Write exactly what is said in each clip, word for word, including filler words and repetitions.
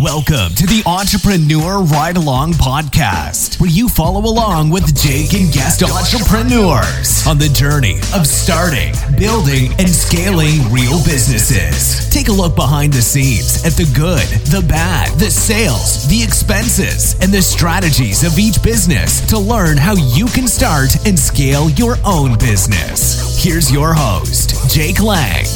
Welcome to the Entrepreneur Ride Along podcast, where you follow along with Jake and guest entrepreneurs on the journey of starting, building, and scaling real businesses. Take a look behind the scenes at the good, the bad, the sales, the expenses, and the strategies of each business to learn how you can start and scale your own business. Here's your host, Jake Lang.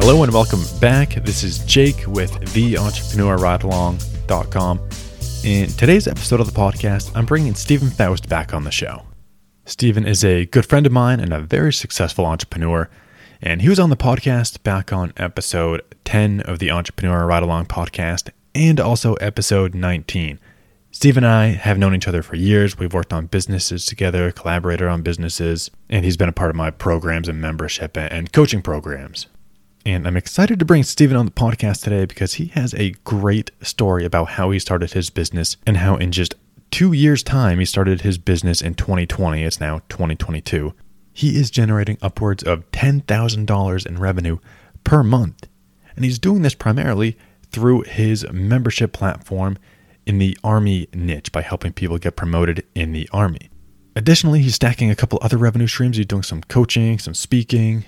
Hello and welcome back. This is Jake with the entrepreneur ride along dot com. In today's episode of the podcast, I'm bringing Steven Foust back on the show. Steven is a good friend of mine and a very successful entrepreneur, and he was on the podcast back on episode ten of the Entrepreneur Ride Along podcast and also episode nineteen. Steven and I have known each other for years. We've worked on businesses together, collaborated on businesses, and he's been a part of my programs and membership and coaching programs. And I'm excited to bring Steven on the podcast today because he has a great story about how he started his business and how in just two years' time, he started his business in twenty twenty. It's now twenty twenty-two. He is generating upwards of ten thousand dollars in revenue per month. And he's doing this primarily through his membership platform in the Army niche by helping people get promoted in the Army. Additionally, he's stacking a couple other revenue streams. He's doing some coaching, some speaking,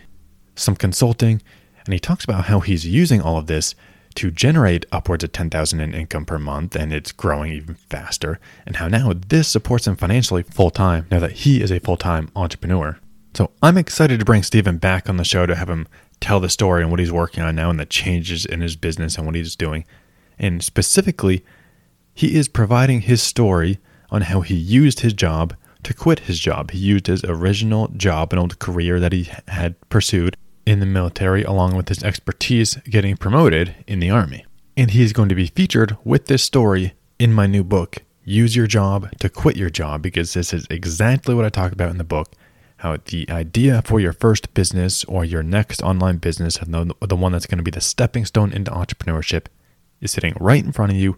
some consulting. And he talks about how he's using all of this to generate upwards of ten thousand dollars in income per month, and it's growing even faster, and how now this supports him financially full-time, now that he is a full-time entrepreneur. So I'm excited to bring Steven back on the show to have him tell the story and what he's working on now and the changes in his business and what he's doing. And specifically, he is providing his story on how he used his job to quit his job. He used his original job, an old career that he had pursued in the military, along with his expertise getting promoted in the Army. And he's going to be featured with this story in my new book, Use Your Job to Quit Your Job, because this is exactly what I talk about in the book, how the idea for your first business or your next online business, and the, the one that's going to be the stepping stone into entrepreneurship, is sitting right in front of you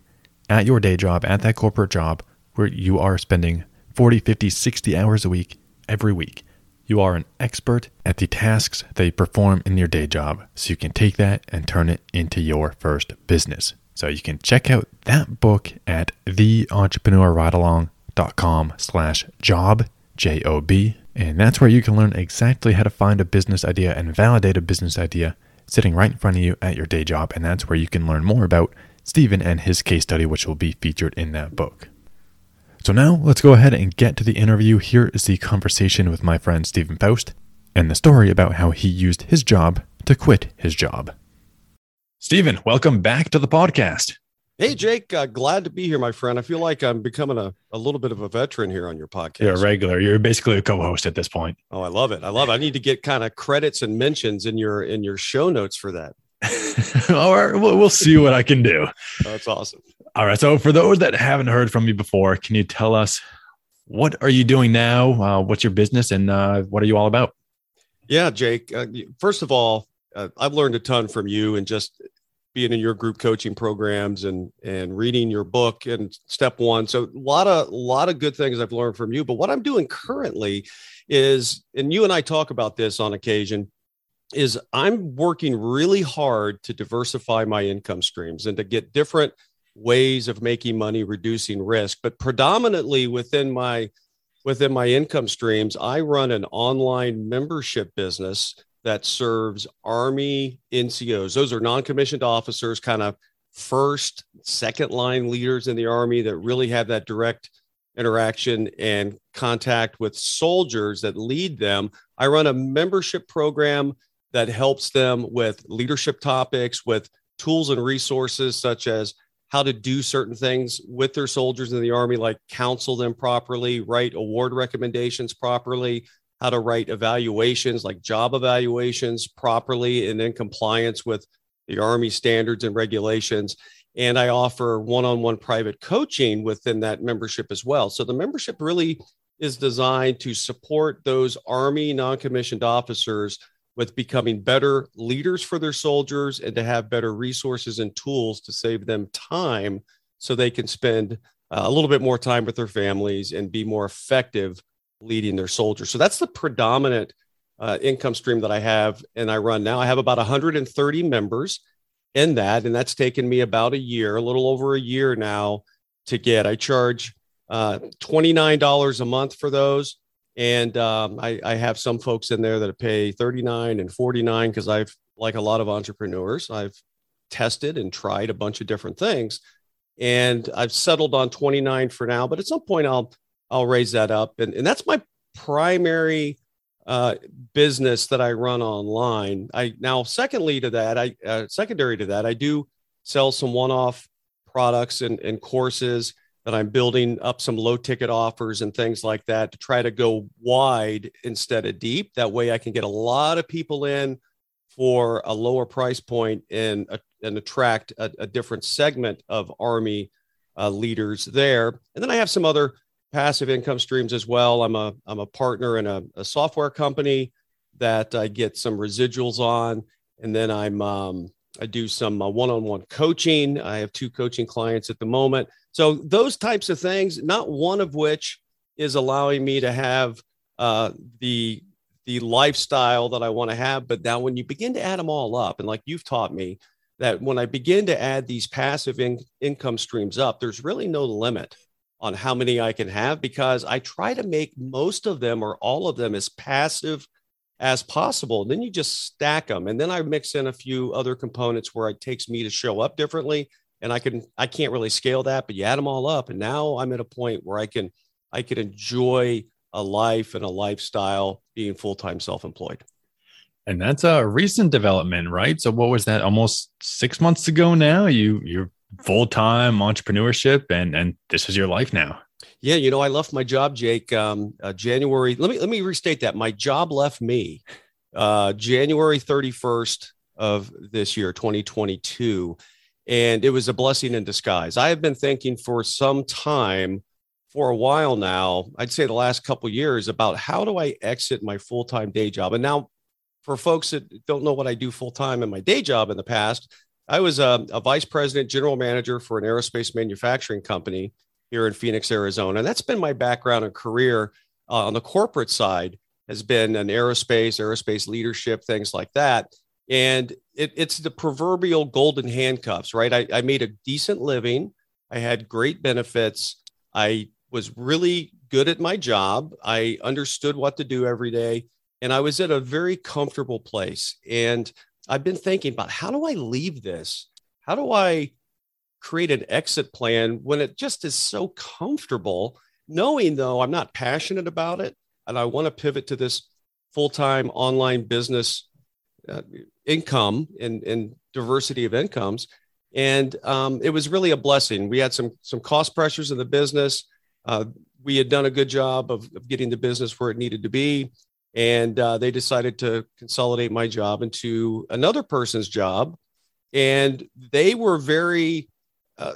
at your day job, at that corporate job where you are spending forty, fifty, sixty hours a week, every week. You are an expert at the tasks that you perform in your day job, so you can take that and turn it into your first business. So you can check out that book at the entrepreneur ride along dot com slash job, J O B, and that's where you can learn exactly how to find a business idea and validate a business idea sitting right in front of you at your day job, and that's where you can learn more about Steven and his case study, which will be featured in that book. So now let's go ahead and get to the interview. Here is the conversation with my friend Steven Foust and the story about how he used his job to quit his job. Steven, welcome back to the podcast. Hey, Jake. Uh, glad to be here, my friend. I feel like I'm becoming a, a little bit of a veteran here on your podcast. You're a regular. You're basically a co-host at this point. Oh, I love it. I love it. I need to get kind of credits and mentions in your in your show notes for that. All right, we'll, we'll see what I can do. That's awesome. All right, so for those that haven't heard from you before, can you tell us, what are you doing now? Uh, what's your business, and uh, what are you all about? Yeah, Jake. Uh, first of all, uh, I've learned a ton from you, and just being in your group coaching programs and and reading your book and step one. So a lot of a lot of good things I've learned from you. But what I'm doing currently is, and you and I talk about this on occasion, is I'm working really hard to diversify my income streams and to get different ways of making money, reducing risk. But predominantly within my within my income streams, I run an online membership business that serves Army N C Os. Those are non-commissioned officers, kind of first, second line leaders in the Army that really have that direct interaction and contact with soldiers that lead them. I run a membership program that helps them with leadership topics, with tools and resources, such as how to do certain things with their soldiers in the Army, like counsel them properly, write award recommendations properly, how to write evaluations, like job evaluations properly and in compliance with the Army standards and regulations. And I offer one-on-one private coaching within that membership as well. So the membership really is designed to support those Army non-commissioned officers with becoming better leaders for their soldiers and to have better resources and tools to save them time so they can spend a little bit more time with their families and be more effective leading their soldiers. So that's the predominant uh, income stream that I have and I run now. I have about one hundred thirty members, in that. And that's taken me about a year, a little over a year now to get. I charge uh, twenty-nine dollars a month for those. And um, I, I have some folks in there that pay thirty-nine dollars and forty-nine dollars because I've, like a lot of entrepreneurs, I've tested and tried a bunch of different things. And I've settled on twenty-nine dollars for now, but at some point I'll I'll raise that up. And, and that's my primary uh, business that I run online. I now, secondly to that, I uh, secondary to that, I do sell some one-off products and, and courses that I'm building up, some low ticket offers and things like that to try to go wide instead of deep. That way I can get a lot of people in for a lower price point and, uh, and attract a, a different segment of Army uh, leaders there. And then I have some other passive income streams as well. I'm a I'm a partner in a, a software company that I get some residuals on, and then I'm um, I do some uh, one-on-one coaching. I have two coaching clients at the moment. So those types of things, not one of which is allowing me to have uh, the the lifestyle that I want to have. But now, when you begin to add them all up, and like you've taught me, that when I begin to add these passive in, income streams up, there's really no limit on how many I can have, because I try to make most of them or all of them as passive as possible. Then you just stack them. And then I mix in a few other components where it takes me to show up differently. And I can, I can't really scale that, but you add them all up. And now I'm at a point where I can, I can enjoy a life and a lifestyle being full-time self-employed. And that's a recent development, right? So what was that? Almost six months ago now, you, you're full-time entrepreneurship, and and this is your life now. Yeah, you know, I left my job, Jake, um, uh, January. Let me let me restate that. My job left me uh, January thirty-first of this year, twenty twenty-two, and it was a blessing in disguise. I have been thinking for some time, for a while now, I'd say the last couple of years, about how do I exit my full-time day job. And now, for folks that don't know what I do full-time in my day job, in the past, I was a, a vice president, general manager for an aerospace manufacturing company here in Phoenix, Arizona. And that's been my background and career uh, on the corporate side, has been an aerospace, aerospace leadership, things like that. And it, it's the proverbial golden handcuffs, right? I, I made a decent living. I had great benefits. I was really good at my job. I understood what to do every day. And I was at a very comfortable place. And I've been thinking about, how do I leave this? How do I create an exit plan when it just is so comfortable, knowing though I'm not passionate about it and I want to pivot to this full-time online business uh, income and, and diversity of incomes. And um, it was really a blessing. We had some, some cost pressures in the business. Uh, we had done a good job of, of getting the business where it needed to be. And uh, they decided to consolidate my job into another person's job. And they were very uh,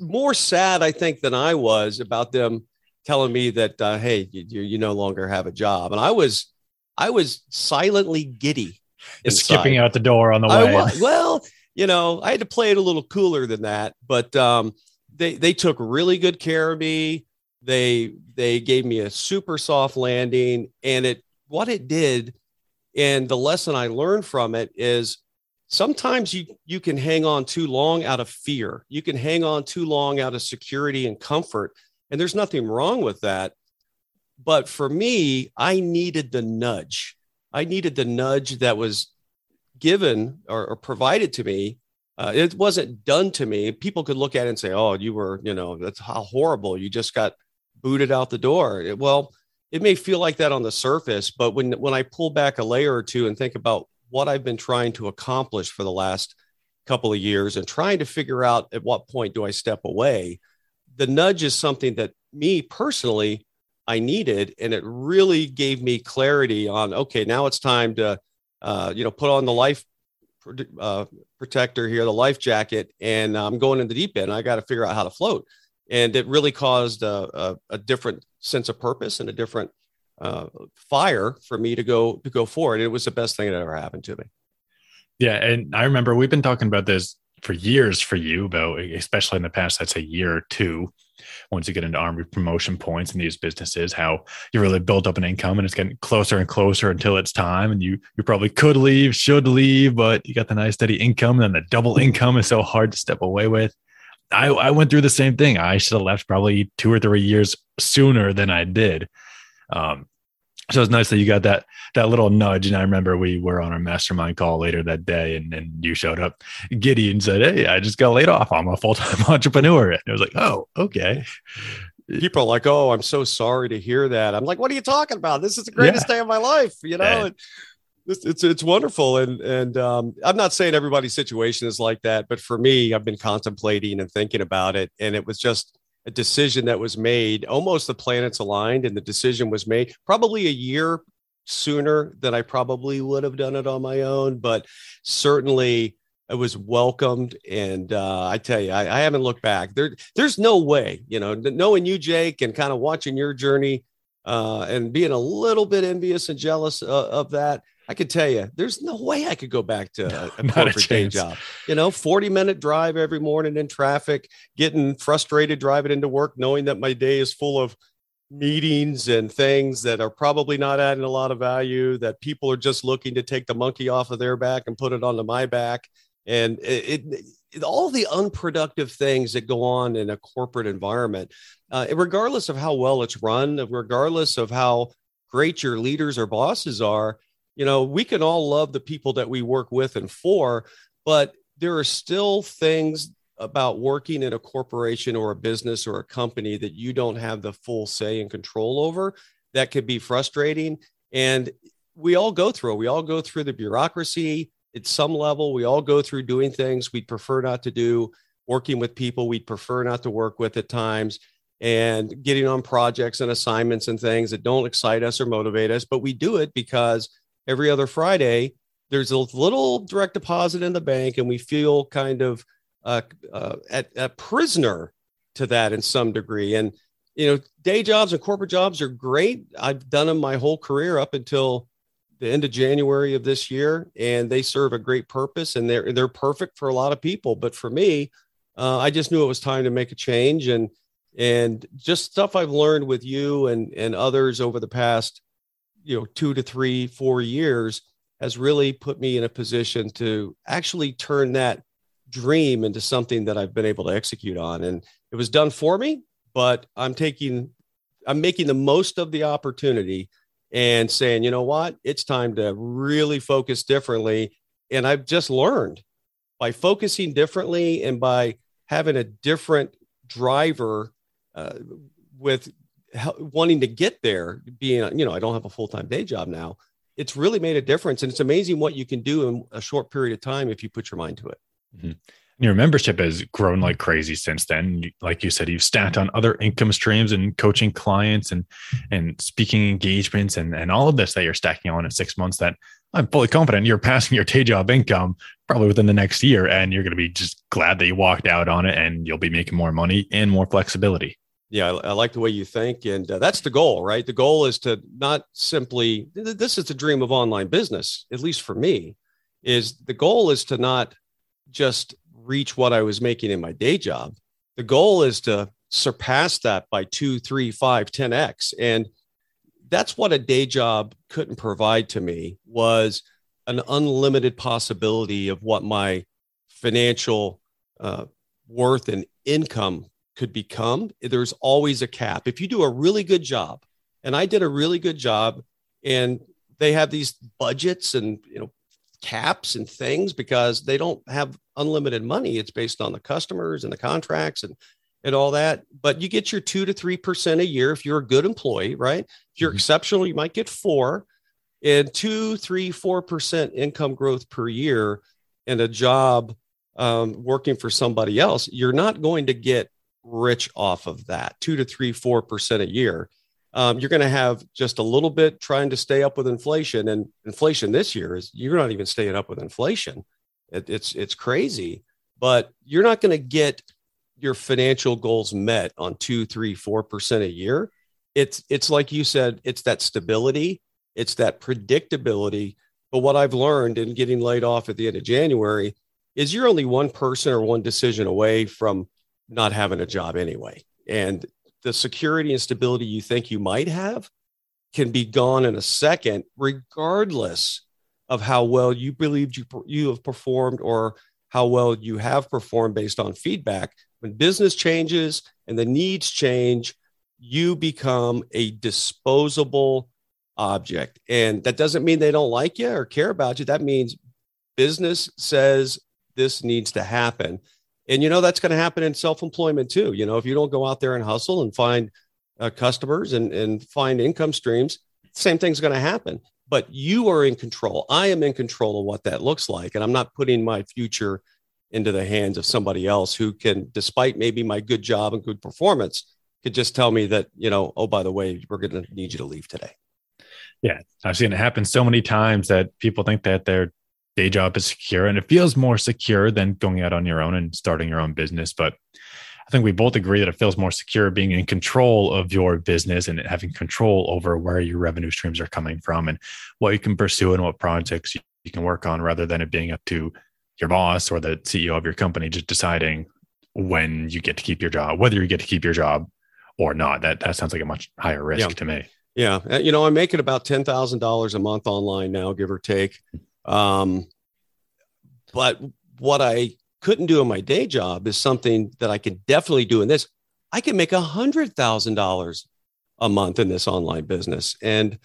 more sad, I think, than I was about them telling me that, uh, hey, you, you no longer have a job. And I was I was silently giddy. Just skipping out the door on the way. I was, well, you know, I had to play it a little cooler than that. But um, they, they took really good care of me. They they gave me a super soft landing, and it what it did, and the lesson I learned from it is sometimes you you can hang on too long out of fear. You can hang on too long out of security and comfort, and there's nothing wrong with that. But for me, I needed the nudge. I needed the nudge that was given or, or provided to me. Uh, it wasn't done to me. People could look at it and say, "Oh, you were, you know, that's how horrible. You just got booted out the door." It, well, it may feel like that on the surface, but when, when I pull back a layer or two and think about what I've been trying to accomplish for the last couple of years and trying to figure out at what point do I step away, the nudge is something that me personally, I needed. And it really gave me clarity on, okay, now it's time to, uh, you know, put on the life uh, protector here, the life jacket, and I'm going in the deep end. I got to figure out how to float. And it really caused a, a, a different sense of purpose and a different uh, fire for me to go to go forward. It was the best thing that ever happened to me. Yeah, and I remember we've been talking about this for years for you, about, especially in the past, I'd say year or two, once you get into Army promotion points in these businesses, how you really build up an income and it's getting closer and closer until it's time. And you you probably could leave, should leave, but you got the nice steady income, and then the double income is so hard to step away with. I, I went through the same thing. I should have left probably two or three years sooner than I did. Um, so it's nice that you got that that little nudge. And I remember we were on our mastermind call later that day, and then you showed up giddy and said, "Hey, I just got laid off. I'm a full-time entrepreneur." And it was like, "Oh, okay." People are like, "Oh, I'm so sorry to hear that." I'm like, "What are you talking about? This is the greatest yeah. day of my life." You know, and- It's, it's it's wonderful. And and um, I'm not saying everybody's situation is like that, but for me, I've been contemplating and thinking about it. And it was just a decision that was made, almost the planets aligned, and the decision was made probably a year sooner than I probably would have done it on my own. But certainly it was welcomed. And uh, I tell you, I, I haven't looked back. There, there's no way, you know, knowing you, Jake, and kind of watching your journey uh, and being a little bit envious and jealous uh, of that. I could tell you, there's no way I could go back to no, a corporate day job. You know, forty minute drive every morning in traffic, getting frustrated, driving into work, knowing that my day is full of meetings and things that are probably not adding a lot of value, that people are just looking to take the monkey off of their back and put it onto my back. And it, it, it all the unproductive things that go on in a corporate environment, uh, regardless of how well it's run, regardless of how great your leaders or bosses are. You know, we can all love the people that we work with and for, but there are still things about working in a corporation or a business or a company that you don't have the full say and control over that could be frustrating. And we all go through it. We all go through the bureaucracy at some level. We all go through doing things we prefer not to do, working with people we prefer not to work with at times, and getting on projects and assignments and things that don't excite us or motivate us. But we do it because every other Friday, there's a little direct deposit in the bank, and we feel kind of uh, uh, at a prisoner to that in some degree. And, you know, day jobs and corporate jobs are great. I've done them my whole career up until the end of January of this year, and they serve a great purpose, and they're, they're perfect for a lot of people. But for me, uh, I just knew it was time to make a change, and, and just stuff I've learned with you and, and others over the past you know, two to three, four years has really put me in a position to actually turn that dream into something that I've been able to execute on. And it was done for me, but I'm taking, I'm making the most of the opportunity and saying, you know what, it's time to really focus differently. And I've just learned by focusing differently and by having a different driver uh, with wanting to get there, being, you know, I don't have a full-time day job now. It's really made a difference. And it's amazing what you can do in a short period of time if you put your mind to it. Mm-hmm. And your membership has grown like crazy since then. Like you said, you've stacked on other income streams and coaching clients and, and speaking engagements and, and all of this that you're stacking on in six months that I'm fully confident you're passing your day job income probably within the next year. And you're going to be just glad that you walked out on it, and you'll be making more money and more flexibility. Yeah, I, I like the way you think. And uh, that's the goal, right? The goal is to not simply, th- this is the dream of online business, at least for me, is the goal is to not just reach what I was making in my day job. The goal is to surpass that by two, three, five, ten X. And that's what a day job couldn't provide to me, was an unlimited possibility of what my financial uh, worth and income could become. There's always a cap. If you do a really good job, and I did a really good job, and they have these budgets and, you know, caps and things because they don't have unlimited money. It's based on the customers and the contracts and, and all that. But you get your two to three percent a year if you're a good employee, right? If you're mm-hmm. exceptional, you might get four and two, three, four percent income growth per year and a job um, working for somebody else. You're not going to get rich off of that two to three, four percent a year. Um, you're going to have just a little bit trying to stay up with inflation, and inflation this year is you're not even staying up with inflation. It, it's, it's crazy, but you're not going to get your financial goals met on two, three, four percent a year. It's, it's like you said, it's that stability. It's that predictability. But what I've learned in getting laid off at the end of January is you're only one person or one decision away from not having a job anyway. And the security and stability you think you might have can be gone in a second, regardless of how well you believed you, you have performed or how well you have performed based on feedback. When business changes and the needs change, you become a disposable object. And that doesn't mean they don't like you or care about you. That means business says this needs to happen. And, you know, that's going to happen in self-employment too. You know, if you don't go out there and hustle and find uh, customers and, and find income streams, same thing's going to happen. But you are in control. I am in control of what that looks like. And I'm not putting my future into the hands of somebody else who can, despite maybe my good job and good performance, could just tell me that, you know, oh, by the way, we're going to need you to leave today. Yeah. I've seen it happen so many times that people think that they're day job is secure, and it feels more secure than going out on your own and starting your own business. But I think we both agree that it feels more secure being in control of your business and having control over where your revenue streams are coming from and what you can pursue and what projects you can work on, rather than it being up to your boss or the C E O of your company just deciding when you get to keep your job, whether you get to keep your job or not. That that sounds like a much higher risk yeah. to me. Yeah. You know, I'm making about ten thousand dollars a month online now, give or take. Um, but what I couldn't do in my day job is something that I could definitely do in this. I can make a hundred thousand dollars a month in this online business. And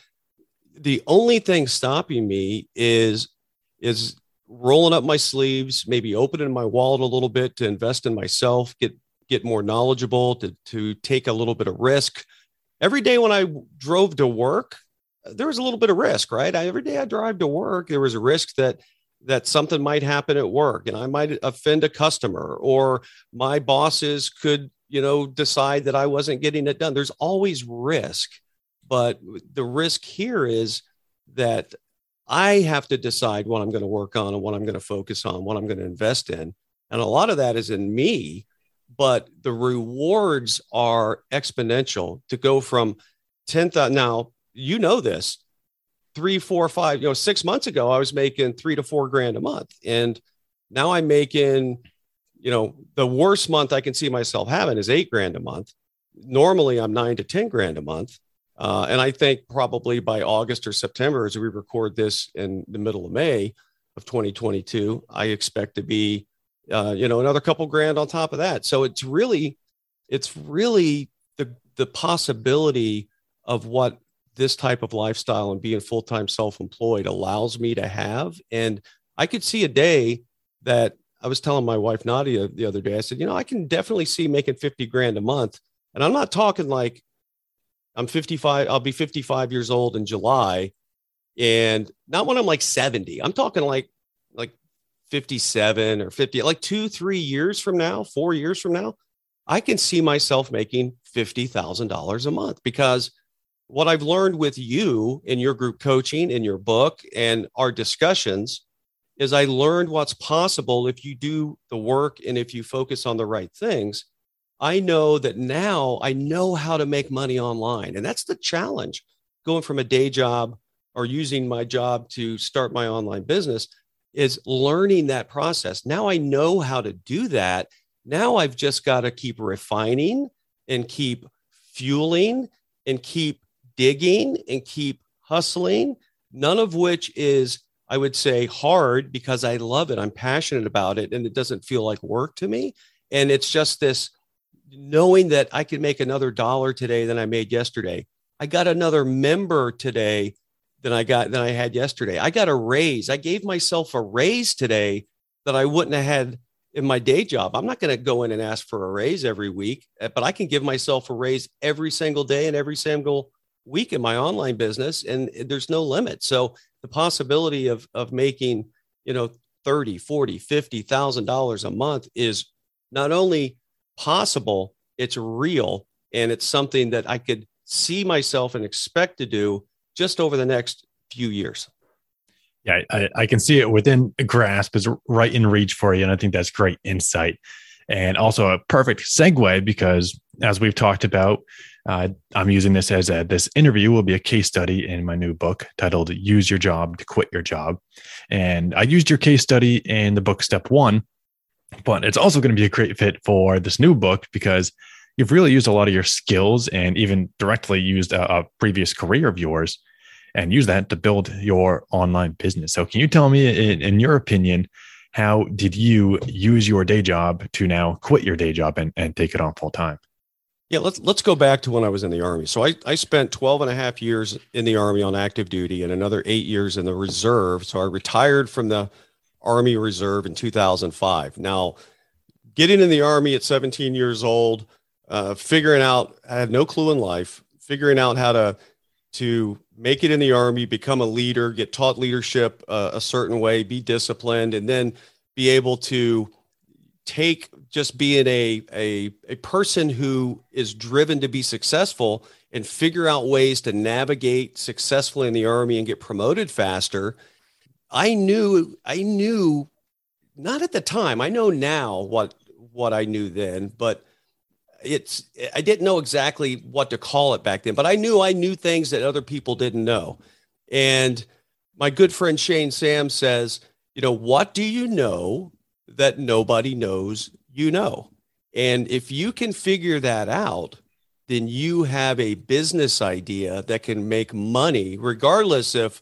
the only thing stopping me is, is rolling up my sleeves, maybe opening my wallet a little bit to invest in myself, get, get more knowledgeable, to, to take a little bit of risk. Every day when I drove to work, there was a little bit of risk, right? I, every day I drive to work, there was a risk that that something might happen at work, and I might offend a customer, or my bosses could, you know, decide that I wasn't getting it done. There's always risk, but the risk here is that I have to decide what I'm going to work on and what I'm going to focus on, what I'm going to invest in, and a lot of that is in me. But the rewards are exponential to go from ten thousand now. You know this, three, four, five, you know, six months ago, I was making three to four grand a month. And now I'm making, you know, the worst month I can see myself having is eight grand a month. Normally I'm nine to ten grand a month. Uh, and I think probably by August or September, as we record this in the middle of May of twenty twenty-two, I expect to be, uh, you know, another couple grand on top of that. So it's really, it's really the the possibility of what this type of lifestyle and being full-time self-employed allows me to have. And I could see a day that I was telling my wife, Nadia, the other day, I said, you know, I can definitely see making fifty grand a month. And I'm not talking like I'm fifty-five, I'll be fifty-five years old in July. And not when I'm like seventy, I'm talking like, like fifty-seven or fifty, like two, three years from now, four years from now, I can see myself making fifty thousand dollars a month. Because what I've learned with you in your group coaching, in your book, and our discussions is I learned what's possible if you do the work and if you focus on the right things. I know that now I know how to make money online. And that's the challenge, going from a day job or using my job to start my online business, is learning that process. Now I know how to do that. Now I've just got to keep refining and keep fueling and keep digging and keep hustling, none of which is, I would say, hard, because I love it. I'm passionate about it and it doesn't feel like work to me. And it's just this knowing that I can make another dollar today than I made yesterday. I got another member today than I got than I had yesterday. I got a raise. I gave myself a raise today that I wouldn't have had in my day job. I'm not going to go in and ask for a raise every week, but I can give myself a raise every single day and every single week in my online business, and there's no limit. So the possibility of of making, you know, thirty, forty, fifty thousand dollars a month is not only possible, it's real. And it's something that I could see myself and expect to do just over the next few years. Yeah, I, I can see it within grasp, is right in reach for you. And I think that's great insight. And also a perfect segue, because as we've talked about, uh, I'm using this as a, this interview will be a case study in my new book titled Use Your Job to Quit Your Job. And I used your case study in the book Step One, but it's also going to be a great fit for this new book, because you've really used a lot of your skills and even directly used a, a previous career of yours and used that to build your online business. So can you tell me, in, in your opinion, how did you use your day job to now quit your day job and, and take it on full time? Yeah, let's let's go back to when I was in the Army. So I, I spent twelve and a half years in the Army on active duty and another eight years in the reserve. So I retired from the Army Reserve in two thousand five. Now, getting in the Army at seventeen years old, uh, figuring out, I had no clue in life, figuring out how to, to make it in the Army, become a leader, get taught leadership uh, a certain way, be disciplined, and then be able to take just being a, a, a person who is driven to be successful and figure out ways to navigate successfully in the Army and get promoted faster. I knew, I knew not at the time, I know now what, what I knew then, but it's, I didn't know exactly what to call it back then, but I knew, I knew things that other people didn't know. And my good friend, Shane Sam, says, you know, what do you know that nobody knows, you know? And if you can figure that out, then you have a business idea that can make money, regardless if,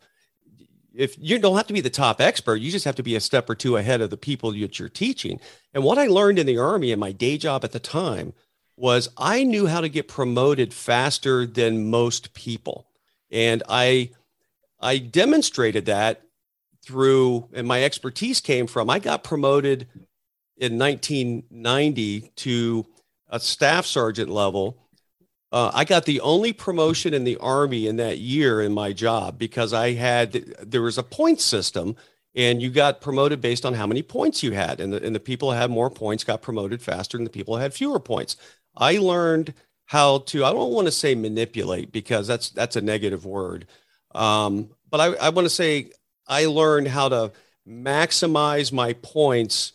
if you don't have to be the top expert, you just have to be a step or two ahead of the people that you're teaching. And what I learned in the Army in my day job at the time was I knew how to get promoted faster than most people. And I, I demonstrated that through, and my expertise came from, I got promoted in nineteen ninety to a staff sergeant level. Uh, I got the only promotion in the Army in that year in my job because I had, there was a point system and you got promoted based on how many points you had. And the, and the people who had more points got promoted faster than the people who had fewer points. I learned how to, I don't want to say manipulate because that's, that's a negative word. Um, but I, I want to say, I learned how to maximize my points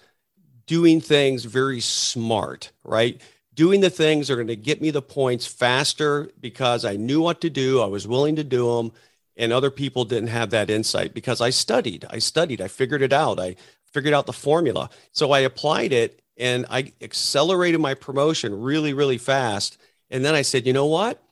doing things very smart, right? Doing the things that are going to get me the points faster because I knew what to do. I was willing to do them. And other people didn't have that insight because I studied, I studied, I figured it out. I figured out the formula. So I applied it and I accelerated my promotion really, really fast. And then I said, you know what?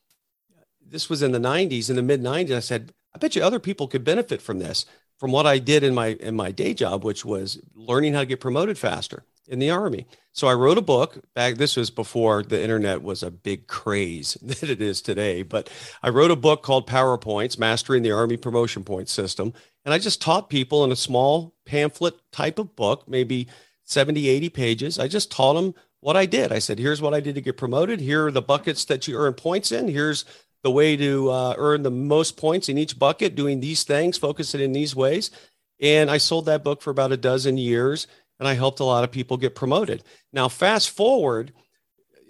This was in the nineties, in the mid nineties. I said, I bet you other people could benefit from this, from what I did in my in my day job, which was learning how to get promoted faster in the Army. So I wrote a book back. This was before the internet was a big craze that it is today. But I wrote a book called PowerPoints, Mastering the Army Promotion Point System. And I just taught people in a small pamphlet type of book, maybe seventy, eighty pages. I just taught them what I did. I said, here's what I did to get promoted. Here are the buckets that you earn points in. Here's the way to uh, earn the most points in each bucket, doing these things, focusing in these ways. And I sold that book for about a dozen years and I helped a lot of people get promoted. Now, fast forward,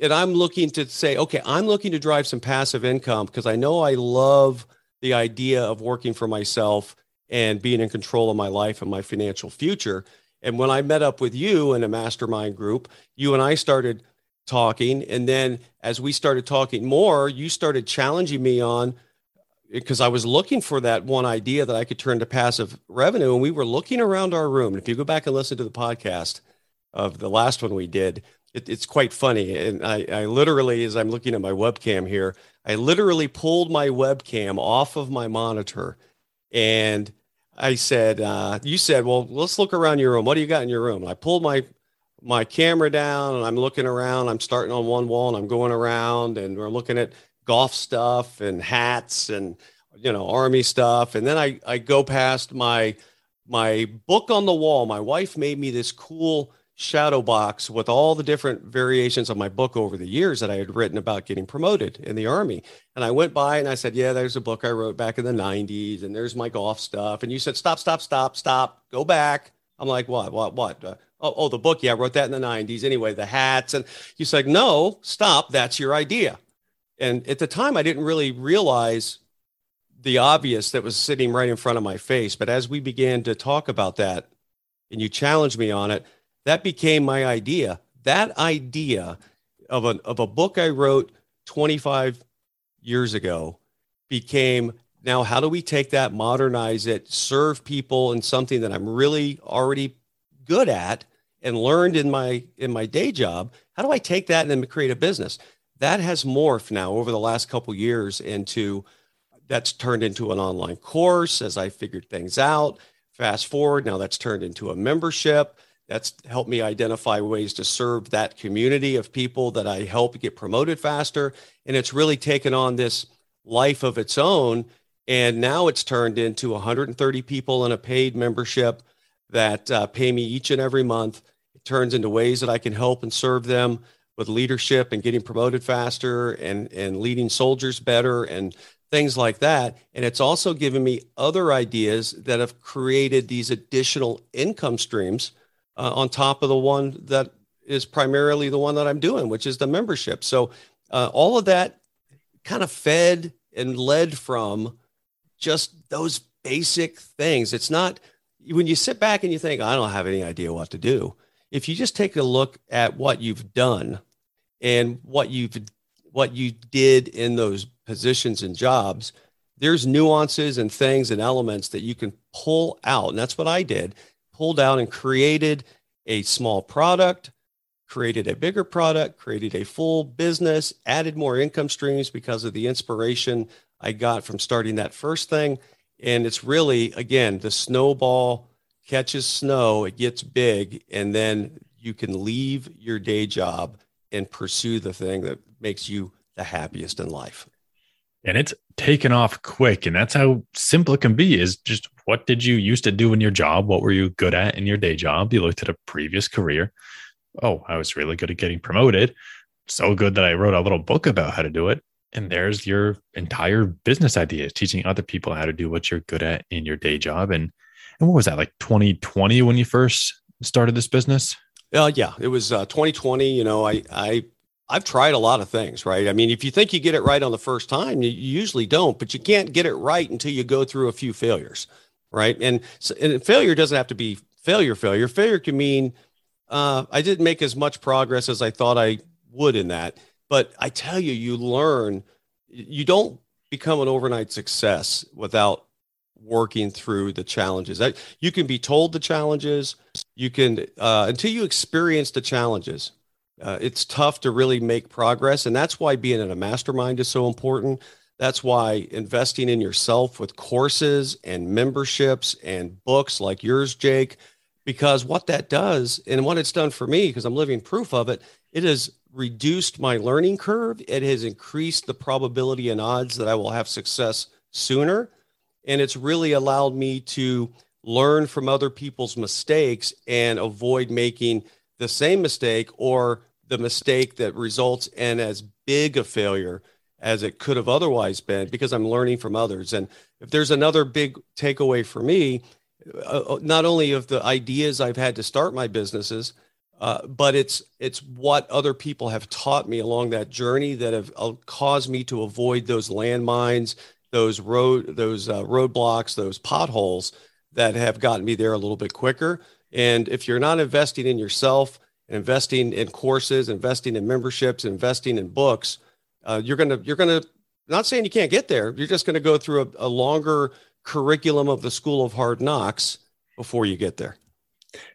and I'm looking to say, okay, I'm looking to drive some passive income because I know I love the idea of working for myself and being in control of my life and my financial future. And when I met up with you in a mastermind group, you and I started talking. And then as we started talking more, you started challenging me on, because I was looking for that one idea that I could turn to passive revenue. And we were looking around our room. And if you go back and listen to the podcast of the last one we did, it, it's quite funny. And I, I literally, as I'm looking at my webcam here, I literally pulled my webcam off of my monitor. And I said, uh, you said, well, let's look around your room. What do you got in your room? And I pulled my my camera down and I'm looking around, I'm starting on one wall and I'm going around and we're looking at golf stuff and hats and, you know, Army stuff. And then I, I go past my, my book on the wall. My wife made me this cool shadow box with all the different variations of my book over the years that I had written about getting promoted in the Army. And I went by and I said, yeah, there's a book I wrote back in the nineties and there's my golf stuff. And you said, stop, stop, stop, stop, go back. I'm like, what, what, what? Uh, Oh, oh, the book. Yeah, I wrote that in the nineties. Anyway, the hats. And you said, no, stop. That's your idea. And at the time, I didn't really realize the obvious that was sitting right in front of my face. But as we began to talk about that and you challenged me on it, that became my idea. That idea of a, of a book I wrote twenty-five years ago became, now how do we take that, modernize it, serve people in something that I'm really already good at and learned in my in my day job? How do I take that and then create a business? That has morphed now over the last couple of years into, that's turned into an online course as I figured things out. Fast forward, now that's turned into a membership. That's helped me identify ways to serve that community of people that I help get promoted faster. And it's really taken on this life of its own. And now it's turned into one hundred thirty people in a paid membership that uh, pay me each and every month. It turns into ways that I can help and serve them with leadership and getting promoted faster and, and leading soldiers better and things like that. And it's also given me other ideas that have created these additional income streams Uh, on top of the one that is primarily the one that I'm doing, which is the membership. So uh, all of that kind of fed and led from just those basic things. It's not, when you sit back and you think, I don't have any idea what to do. If you just take a look at what you've done and what you've, what you did in those positions and jobs, there's nuances and things and elements that you can pull out. And that's what I did. Pulled out and created a small product, created a bigger product, created a full business, added more income streams because of the inspiration I got from starting that first thing. And it's really, again, the snowball catches snow, it gets big, and then you can leave your day job and pursue the thing that makes you the happiest in life. And it's taken off quick. And that's how simple it can be, is just what did you used to do in your job? What were you good at in your day job? You looked at a previous career. Oh, I was really good at getting promoted. So good that I wrote a little book about how to do it. And there's your entire business idea, teaching other people how to do what you're good at in your day job. And, and what was that, like twenty twenty when you first started this business? Uh, yeah, it was uh, twenty twenty. You know, I, I, I've tried a lot of things, right? I mean, if you think you get it right on the first time, you usually don't, but you can't get it right until you go through a few failures, right? And, so, and failure doesn't have to be failure, failure. Failure can mean uh, I didn't make as much progress as I thought I would in that. But I tell you, you learn, you don't become an overnight success without working through the challenges. You can be told the challenges, you can, uh, until you experience the challenges, Uh, it's tough to really make progress. And that's why being in a mastermind is so important. That's why investing in yourself with courses and memberships and books like yours, Jake, because what that does and what it's done for me, because I'm living proof of it, it has reduced my learning curve. It has increased the probability and odds that I will have success sooner. And it's really allowed me to learn from other people's mistakes and avoid making the same mistake or the mistake that results in as big a failure as it could have otherwise been, because I'm learning from others. And if there's another big takeaway for me, uh, not only of the ideas I've had to start my businesses, uh, but it's it's what other people have taught me along that journey that have uh, caused me to avoid those landmines, those road, those uh, roadblocks, those potholes that have gotten me there a little bit quicker. And if you're not investing in yourself, investing in courses, investing in memberships, investing in books, uh, you're gonna you're gonna not saying you can't get there. You're just gonna go through a, a longer curriculum of the school of hard knocks before you get there.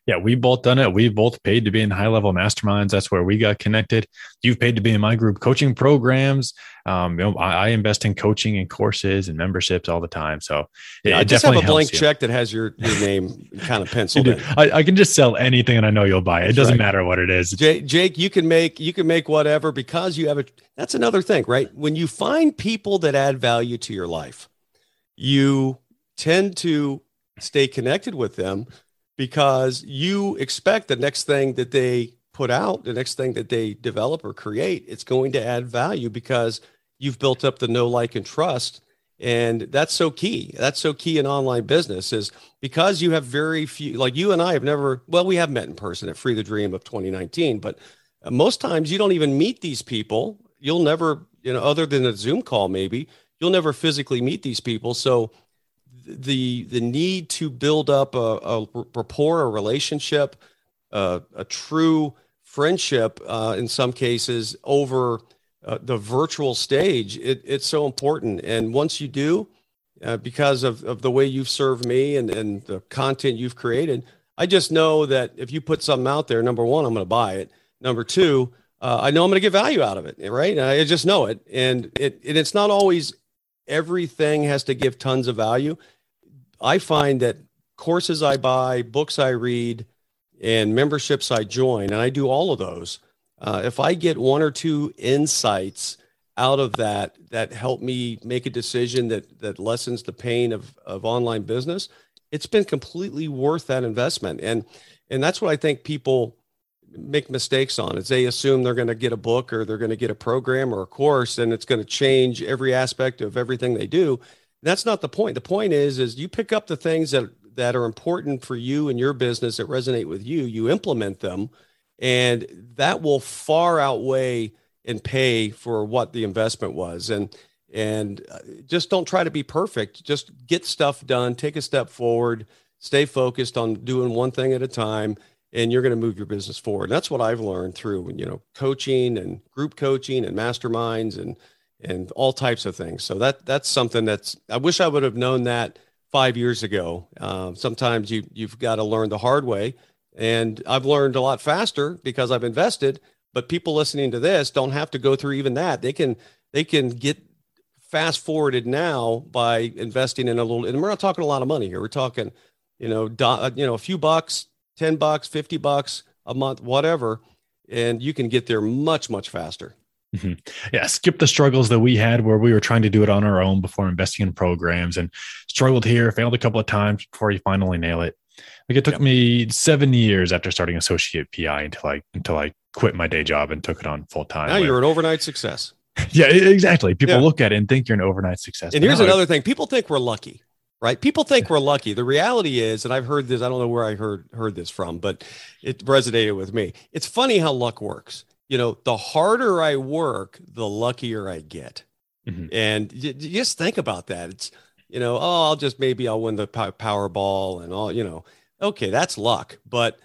Yeah, we've both done it. We've both paid to be in high level masterminds. That's where we got connected. You've paid to be in my group coaching programs. Um, you know, I, I invest in coaching and courses and memberships all the time. So it, yeah, I it just have a blank you. check that has your, your name kind of penciled in. I, I can just sell anything and I know you'll buy it. It doesn't right. matter what it is. Jake, Jake, you can make you can make whatever because you have a. That's another thing, right? When you find people that add value to your life, you tend to stay connected with them. Because you expect the next thing that they put out, the next thing that they develop or create, it's going to add value because you've built up the know, like, and trust. And that's so key. That's so key in online business is because you have very few, like you and I have never, well, we have met in person at Free the Dream of twenty nineteen, but most times you don't even meet these people. You'll never, you know, other than a Zoom call, maybe you'll never physically meet these people. So the the need to build up a, a rapport, a relationship, uh, a true friendship uh, in some cases over uh, the virtual stage, it, it's so important. And once you do, uh, because of, of the way you've served me and, and the content you've created, I just know that if you put something out there, number one, I'm going to buy it. Number two, uh, I know I'm going to get value out of it, right? I just know it. And it, and it's not always everything has to give tons of value. I find that courses I buy, books I read, and memberships I join, and I do all of those, uh, if I get one or two insights out of that that help me make a decision that that lessens the pain of of online business, it's been completely worth that investment. And and that's what I think people make mistakes on, is they assume they're going to get a book or they're going to get a program or a course, and it's going to change every aspect of everything they do. And that's not the point. The point is, is you pick up the things that that are important for you and your business that resonate with you, you implement them, and that will far outweigh and pay for what the investment was. And, and just don't try to be perfect. Just get stuff done, take a step forward, stay focused on doing one thing at a time, and you're going to move your business forward. And that's what I've learned through, you know, coaching and group coaching and masterminds and, and all types of things. So that, that's something that's, I wish I would have known that five years ago. Um, sometimes you, you've got to learn the hard way, and I've learned a lot faster because I've invested. But people listening to this don't have to go through even that. They can they can get fast forwarded now by investing in a little. And we're not talking a lot of money here. We're talking, you know, do, you know, a few bucks, ten bucks, fifty bucks a month, whatever, and you can get there much much faster. Mm-hmm. Yeah, skip the struggles that we had where we were trying to do it on our own before investing in programs and struggled here, failed a couple of times before you finally nail it. Like it took yep. me seven years after starting Associate P I until I until I quit my day job and took it on full time. Now with, you're an overnight success. Yeah, exactly. People yeah. look at it and think you're an overnight success. And here's no, another thing: people think we're lucky, right? People think we're lucky. The reality is, and I've heard this. I don't know where I heard heard this from, but it resonated with me. It's funny how luck works. You know, the harder I work, the luckier I get. Mm-hmm. And you, you just think about that. It's you know, oh, I'll just maybe I'll win the Powerball and all, you know, okay, that's luck. But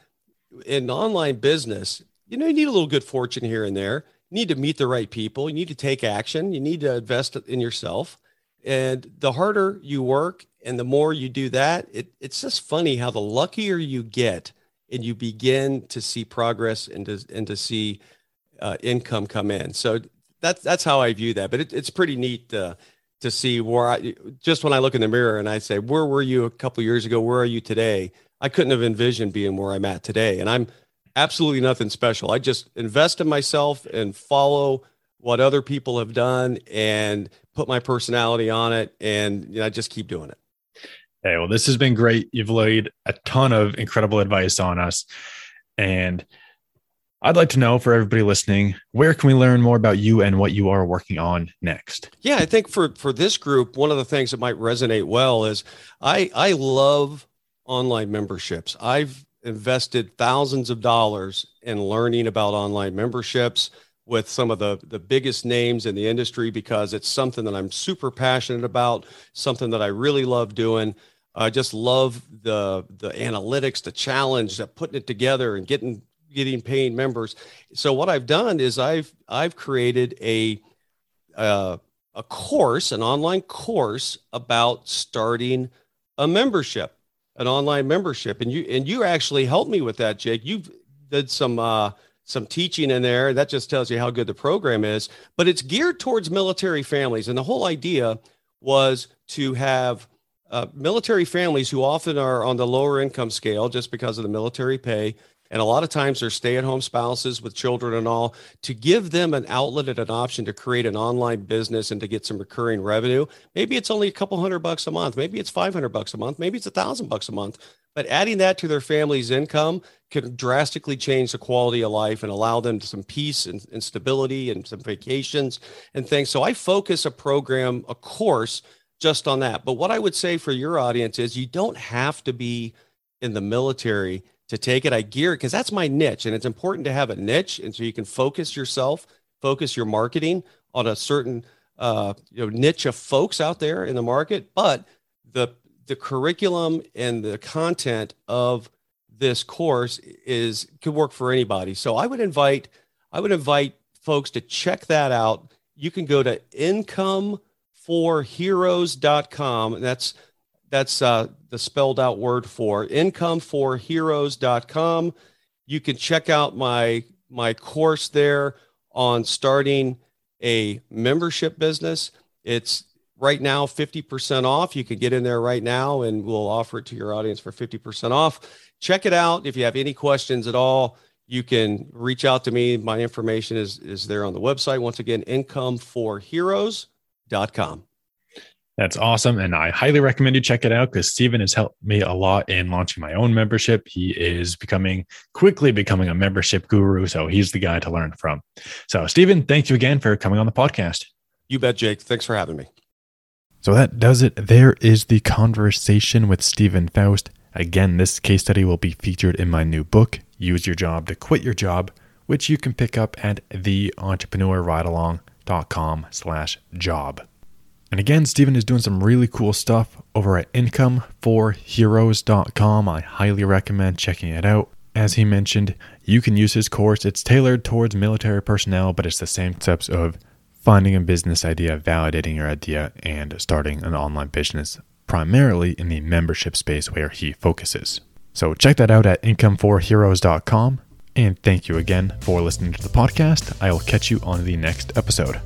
in online business, you know, you need a little good fortune here and there. You need to meet the right people. You need to take action. You need to invest in yourself. And the harder you work and the more you do that, it, it's just funny how the luckier you get and you begin to see progress and to, and to see uh, income come in. So that's, that's how I view that. But it, it's pretty neat uh, to see where I, just when I look in the mirror and I say, where were you a couple of years ago? Where are you today? I couldn't have envisioned being where I'm at today. And I'm absolutely nothing special. I just invest in myself and follow what other people have done and put my personality on it. And you know, I just keep doing it. Hey, well, this has been great. You've laid a ton of incredible advice on us. And I'd like to know, for everybody listening, where can we learn more about you and what you are working on next? Yeah, I think for, for this group, one of the things that might resonate well is I, I love online memberships. I've invested thousands of dollars in learning about online memberships with some of the, the biggest names in the industry because it's something that I'm super passionate about, something that I really love doing. I just love the, the analytics, the challenge, that putting it together and getting getting paying members. So what I've done is I've, I've created a, uh, a course, an online course about starting a membership, an online membership. And you, and you actually helped me with that, Jake. You've did some, uh, some teaching in there. That just tells you how good the program is, but it's geared towards military families. And the whole idea was to have uh, military families who often are on the lower income scale just because of the military pay. And a lot of times they're stay-at-home spouses with children and all, to give them an outlet and an option to create an online business and to get some recurring revenue. Maybe it's only a couple hundred bucks a month. Maybe it's five hundred bucks a month. Maybe it's a thousand bucks a month, but adding that to their family's income could drastically change the quality of life and allow them some peace and, and stability and some vacations and things. So I focus a program, a course just on that. But what I would say for your audience is you don't have to be in the military to take it. I gear it because that's my niche, and it's important to have a niche, and so you can focus yourself, focus your marketing on a certain uh, you know, niche of folks out there in the market. But the the curriculum and the content of this course is could work for anybody. So I would invite I would invite folks to check that out. You can go to income for heroes dot com. That's That's uh, the spelled out word for income for heroes dot com. You can check out my my course there on starting a membership business. It's right now fifty percent off. You can get in there right now and we'll offer it to your audience for fifty percent off. Check it out. If you have any questions at all, you can reach out to me. My information is, is there on the website. Once again, Income For Heroes dot com. That's awesome. And I highly recommend you check it out because Steven has helped me a lot in launching my own membership. He is becoming quickly becoming a membership guru. So he's the guy to learn from. So Steven, thank you again for coming on the podcast. You bet, Jake. Thanks for having me. So that does it. There is the conversation with Steven Foust. Again, this case study will be featured in my new book, Use Your Job to Quit Your Job, which you can pick up at the entrepreneur ride along dot com slash job. And again, Steven is doing some really cool stuff over at Income For Heroes dot com. I highly recommend checking it out. As he mentioned, you can use his course. It's tailored towards military personnel, but it's the same steps of finding a business idea, validating your idea, and starting an online business, primarily in the membership space where he focuses. So check that out at Income For Heroes dot com. And thank you again for listening to the podcast. I will catch you on the next episode.